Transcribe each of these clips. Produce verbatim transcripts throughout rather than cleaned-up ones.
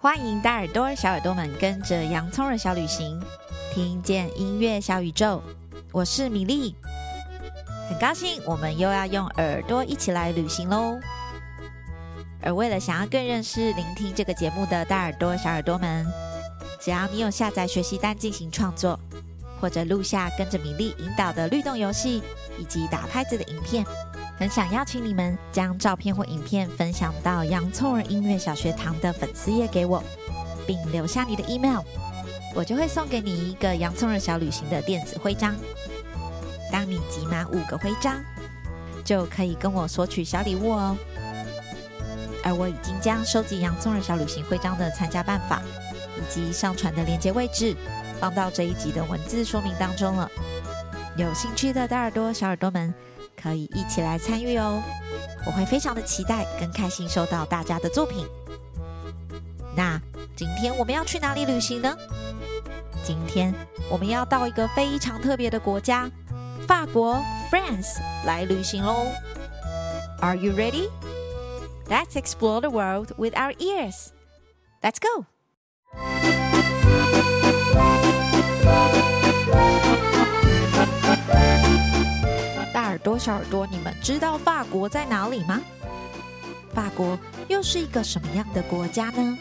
欢迎大耳朵小耳朵们跟着洋葱的小旅行，听见音乐小宇宙。我是米粒，很高兴我们又要用耳朵一起来旅行咯。而为了想要更认识聆听这个节目的大耳朵小耳朵们，只要你有下载学习单进行创作，或者录下跟着米粒引导的律动游戏以及打拍子的影片，很想邀请你们将照片或影片分享到洋葱儿音乐小学堂的粉丝页给我，并留下你的 email， 我就会送给你一个洋葱儿小旅行的电子徽章。当你集满五个徽章，就可以跟我索取小礼物哦。而我已经将收集洋葱儿小旅行徽章的参加办法以及上传的连结位置放到这一集的文字说明当中了，有兴趣的大耳朵小耳朵们可以一起来参与哦，我会非常的期待跟开心收到大家的作品。那今天我们要去哪里旅行呢？今天我们要到一个非常特别的国家，法国 France 来旅行咯。 Are you ready? Let's explore the world with our ears. Let's go! 大耳朵小耳朵，你们知道法国在哪里吗？法国又是一个什么样的国家呢？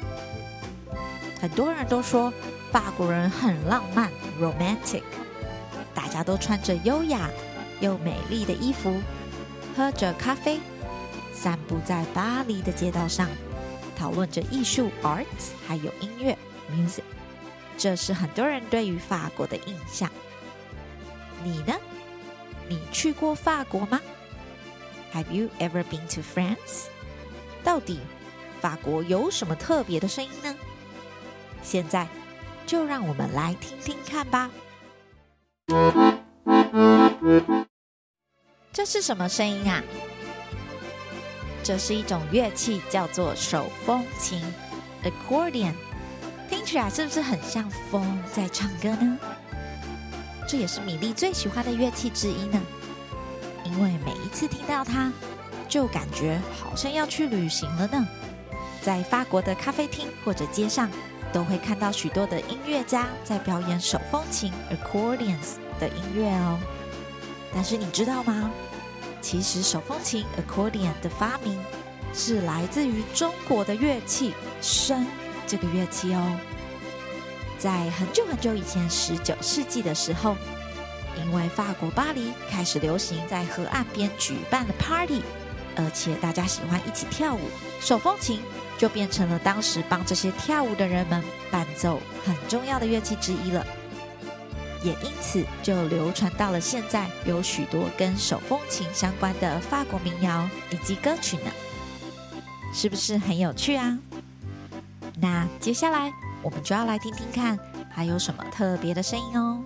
很多人都说法国人很浪漫 romantic， 大家都穿着优雅又美丽的衣服，喝着咖啡，散步在巴黎的街道上，讨论着艺术 art 还有音乐 music， 这是很多人对于法国的印象。你呢？你去过法国吗？ Have you ever been to France? 到底法国有什么特别的声音呢？现在就让我们来听听看吧。这是什么声音啊？这是一种乐器，叫做手风琴 accordion， 听起来是不是很像风在唱歌呢？这也是米粒最喜欢的乐器之一呢，因为每一次听到它，就感觉好像要去旅行了呢。在法国的咖啡厅或者街上，都会看到许多的音乐家在表演手风琴 accordions 的音乐哦。但是你知道吗？其实手风琴 accordion 的发明是来自于中国的乐器笙这个乐器哦。在很久很久以前，十九世纪的时候，因为法国巴黎开始流行在河岸边举办的 party， 而且大家喜欢一起跳舞，手风琴就变成了当时帮这些跳舞的人们伴奏很重要的乐器之一了，也因此就流传到了现在，有许多跟手风琴相关的法国民谣以及歌曲呢，是不是很有趣啊？那接下来我们就要来听听看还有什么特别的声音哦。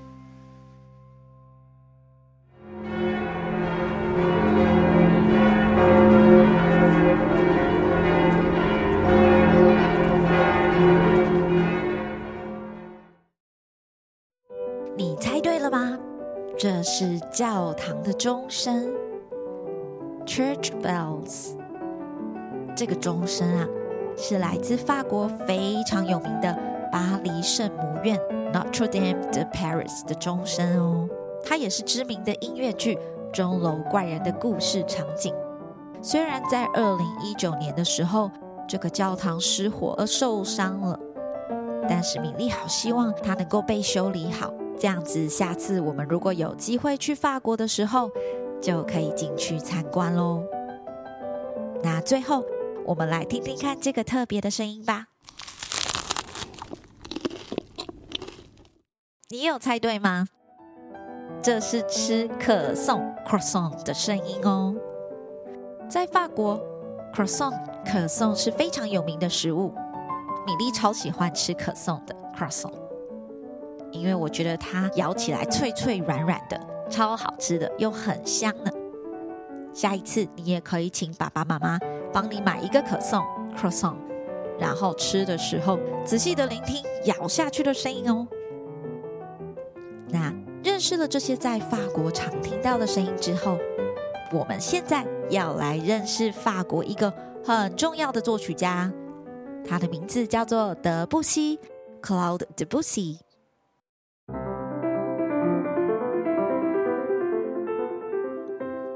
你猜对了吗？这是教堂的钟声 Church bells。 这个钟声啊，是来自法国非常有名的巴黎圣母院 Notre Dame de Paris 的钟声哦，它也是知名的音乐剧《钟楼怪人》的故事场景。虽然在二零一九年的时候，这个教堂失火而受伤了，但是米粒好希望它能够被修理好，这样子下次我们如果有机会去法国的时候，就可以进去参观咯。那最后我们来听听看这个特别的声音吧。你有猜对吗？这是吃可颂 croissant 的声音哦。在法国 croissant 可颂是非常有名的食物，米粒超喜欢吃可颂的 croissant， 因为我觉得它咬起来脆脆软软的，超好吃的，又很香呢。下一次你也可以请爸爸妈妈帮你买一个可颂 croissant， 然后吃的时候仔细的聆听咬下去的声音哦。那认识了这些在法国常听到的声音之后，我们现在要来认识法国一个很重要的作曲家他的名字叫做德布西 Claude Debussy。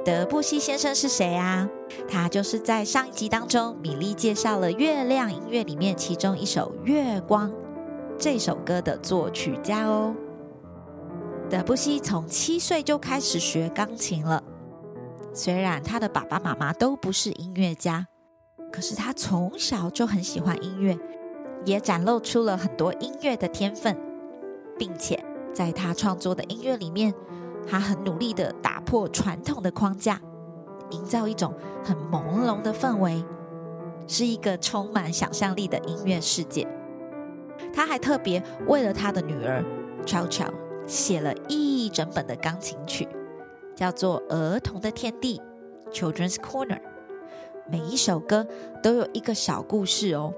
德布西先生是谁啊？他就是在上一集当中米莉介绍了月亮音乐里面其中一首月光这首歌的作曲家哦。德布西从七岁就开始学钢琴了，虽然他的爸爸妈妈都不是音乐家，可是他从小就很喜欢音乐，也展露出了很多音乐的天分，并且在他创作的音乐里面，他很努力地打破传统的框架，营造一种很朦胧的氛围，是一个充满想象力的音乐世界。他还特别为了他的女儿 Chouchou 写了一整本的钢琴曲，叫做《儿童的天地》 Children's Corner， 每一首歌都有一个小故事哦，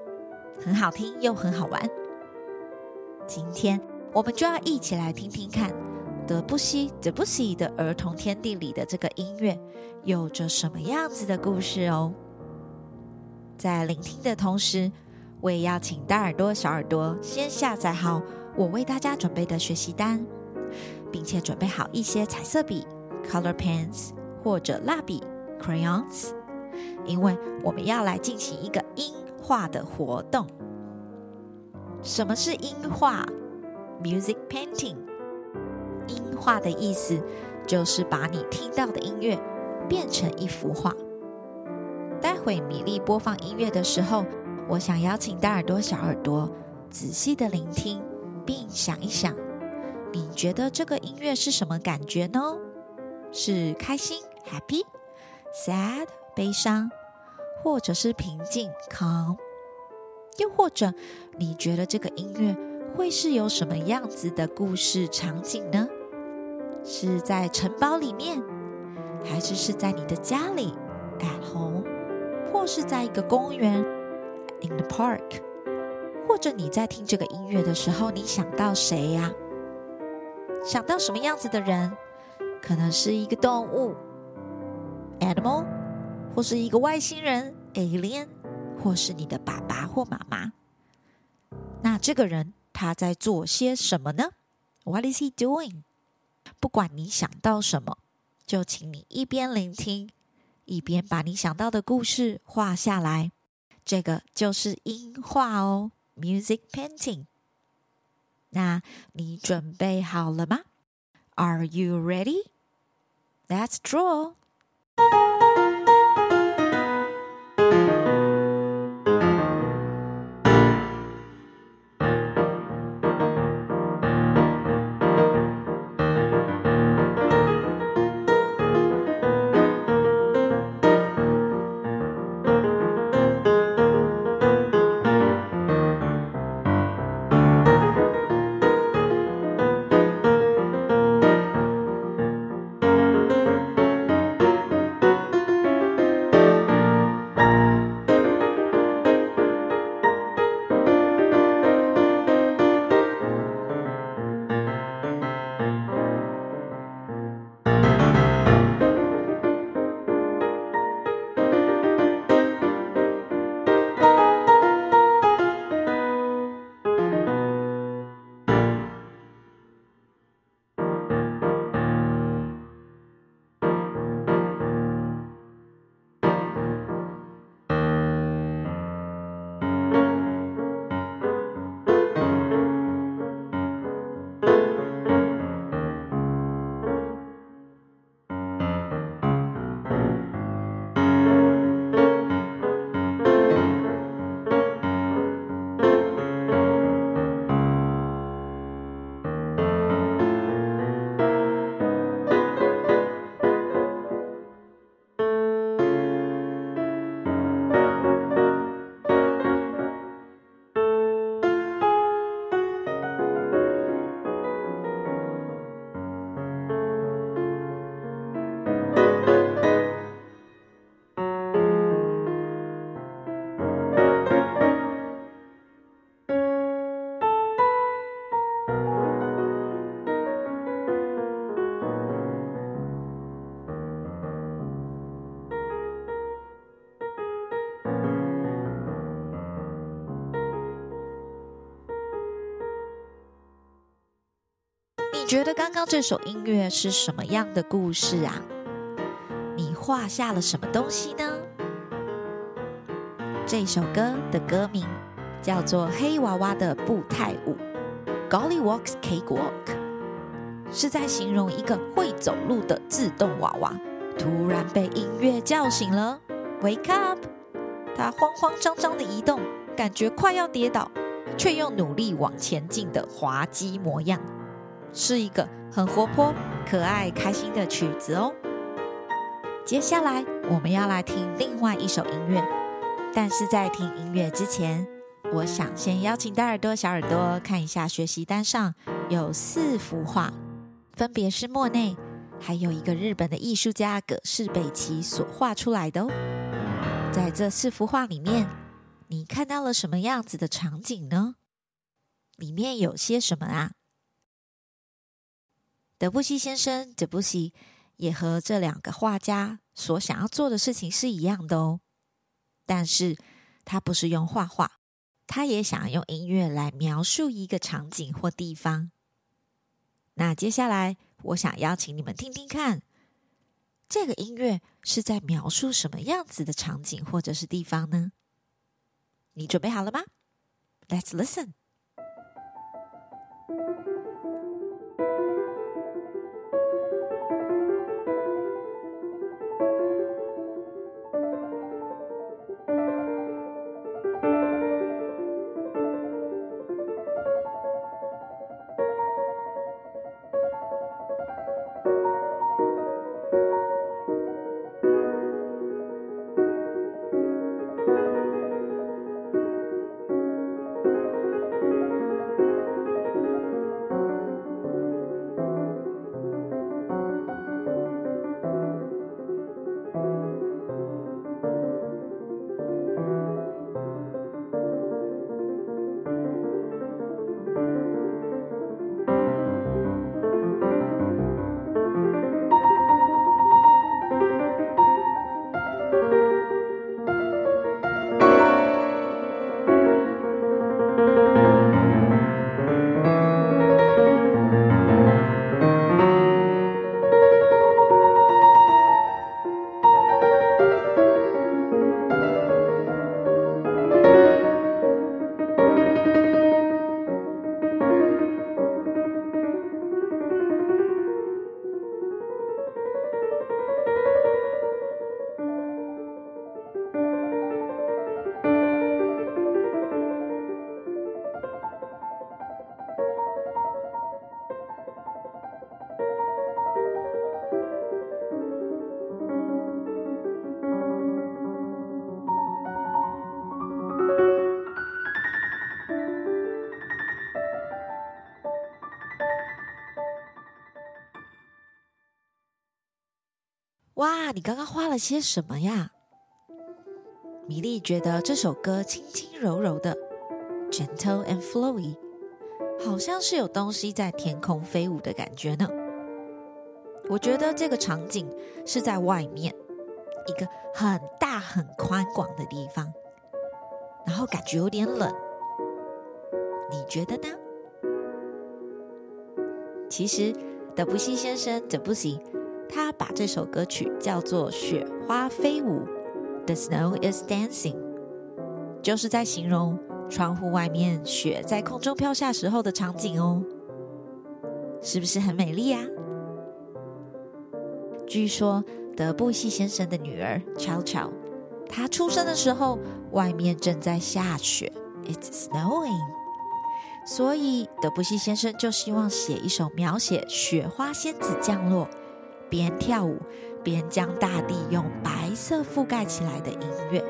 很好听又很好玩。今天我们就要一起来听听看德布西 Debussy 的《儿童天地》里的这个音乐有着什么样子的故事哦。在聆听的同时，我也要请大耳朵小耳朵先下载好我为大家准备的学习单，并且准备好一些彩色笔 Color Pens 或者蜡笔 Crayons， 因为我们要来进行一个音画的活动。什么是音画？ Music Painting， 音画的意思就是把你听到的音乐变成一幅画。待会米莉播放音乐的时候，我想邀请大耳朵小耳朵仔细的聆听，并想一想你觉得这个音乐是什么感觉呢？是开心 Happy， Sad 悲伤，或者是平静 Calm， 又或者你觉得这个音乐会是有什么样子的故事场景呢？是在城堡里面，还是是在你的家里 At home， 或是在一个公园In the park， 或者你在听这个音乐的时候，你想到谁呀、啊？想到什么样子的人？可能是一个动物 Animal， 或是一个外星人 Alien， 或是你的爸爸或妈妈。那这个人他在做些什么呢？ What is he doing？ 不管你想到什么，就请你一边聆听，一边把你想到的故事画下来，这个就是音画哦 Music Painting。 那你准备好了吗？ Are you ready? Let's draw. 觉得刚刚这首音乐是什么样的故事啊？你画下了什么东西呢？这首歌的歌名叫做《黑娃娃的步态舞》 Golliwog's Cakewalk， 是在形容一个会走路的自动娃娃突然被音乐叫醒了。 Wake up！ 他慌慌张张的移动，感觉快要跌倒，却又努力往前进的滑稽模样，是一个很活泼可爱开心的曲子哦。接下来我们要来听另外一首音乐，但是在听音乐之前，我想先邀请大耳朵小耳朵看一下学习单上有四幅画，分别是莫内还有一个日本的艺术家葛饰北齐所画出来的哦。在这四幅画里面，你看到了什么样子的场景呢？里面有些什么啊？德布西先生，德布西也和这两个画家所想要做的事情是一样的哦，但是他不是用画画，他也想用音乐来描述一个场景或地方。那接下来我想邀请你们听听看，这个音乐是在描述什么样子的场景或者是地方呢？你准备好了吗？ Let's listen。哇，你刚刚画了些什么呀？米莉觉得这首歌轻轻柔柔的 Gentle and flowy， 好像是有东西在天空飞舞的感觉呢。我觉得这个场景是在外面一个很大很宽广的地方，然后感觉有点冷，你觉得呢？其实德布西先生德布西他把这首歌曲叫做《雪花飞舞》 The snow is dancing， 就是在形容窗户外面雪在空中飘下时候的场景哦，是不是很美丽啊？据说德布西先生的女儿 Chouchou 她出生的时候外面正在下雪 It's snowing， 所以德布西先生就希望写一首描写雪花仙子降落边跳舞边将大地用白色覆盖起来的音乐。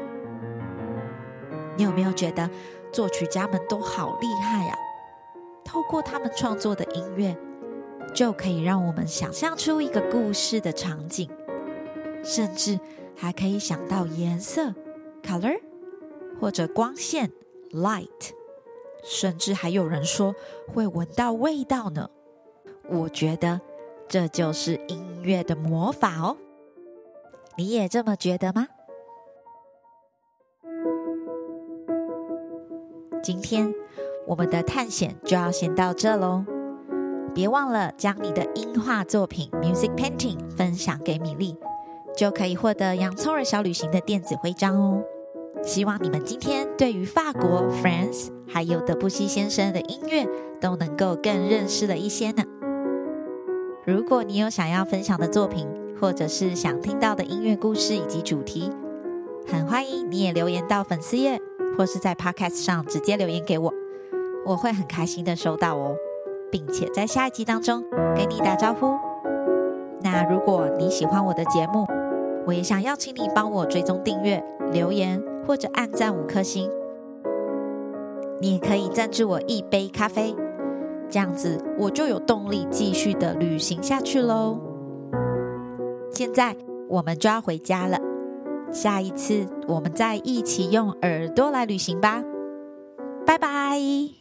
你有没有觉得作曲家们都好厉害啊？透过他们创作的音乐，就可以让我们想象出一个故事的场景，甚至还可以想到颜色 color 或者光线 light， 甚至还有人说会闻到味道呢。我觉得这就是音乐的魔法哦，你也这么觉得吗？今天我们的探险就要先到这咯，别忘了将你的音画作品 Music Painting 分享给米粒，就可以获得洋葱儿小旅行的电子徽章哦。希望你们今天对于法国 France 还有德布西先生的音乐都能够更认识了一些呢。如果你有想要分享的作品，或者是想听到的音乐故事以及主题，很欢迎你也留言到粉丝页，或是在 Podcast 上直接留言给我，我会很开心的收到哦，并且在下一集当中跟你打招呼。那如果你喜欢我的节目，我也想邀请你帮我追踪订阅、留言或者按赞五颗星，你也可以赞助我一杯咖啡，这样子我就有动力继续的旅行下去咯。现在我们就要回家了，下一次我们再一起用耳朵来旅行吧，拜拜。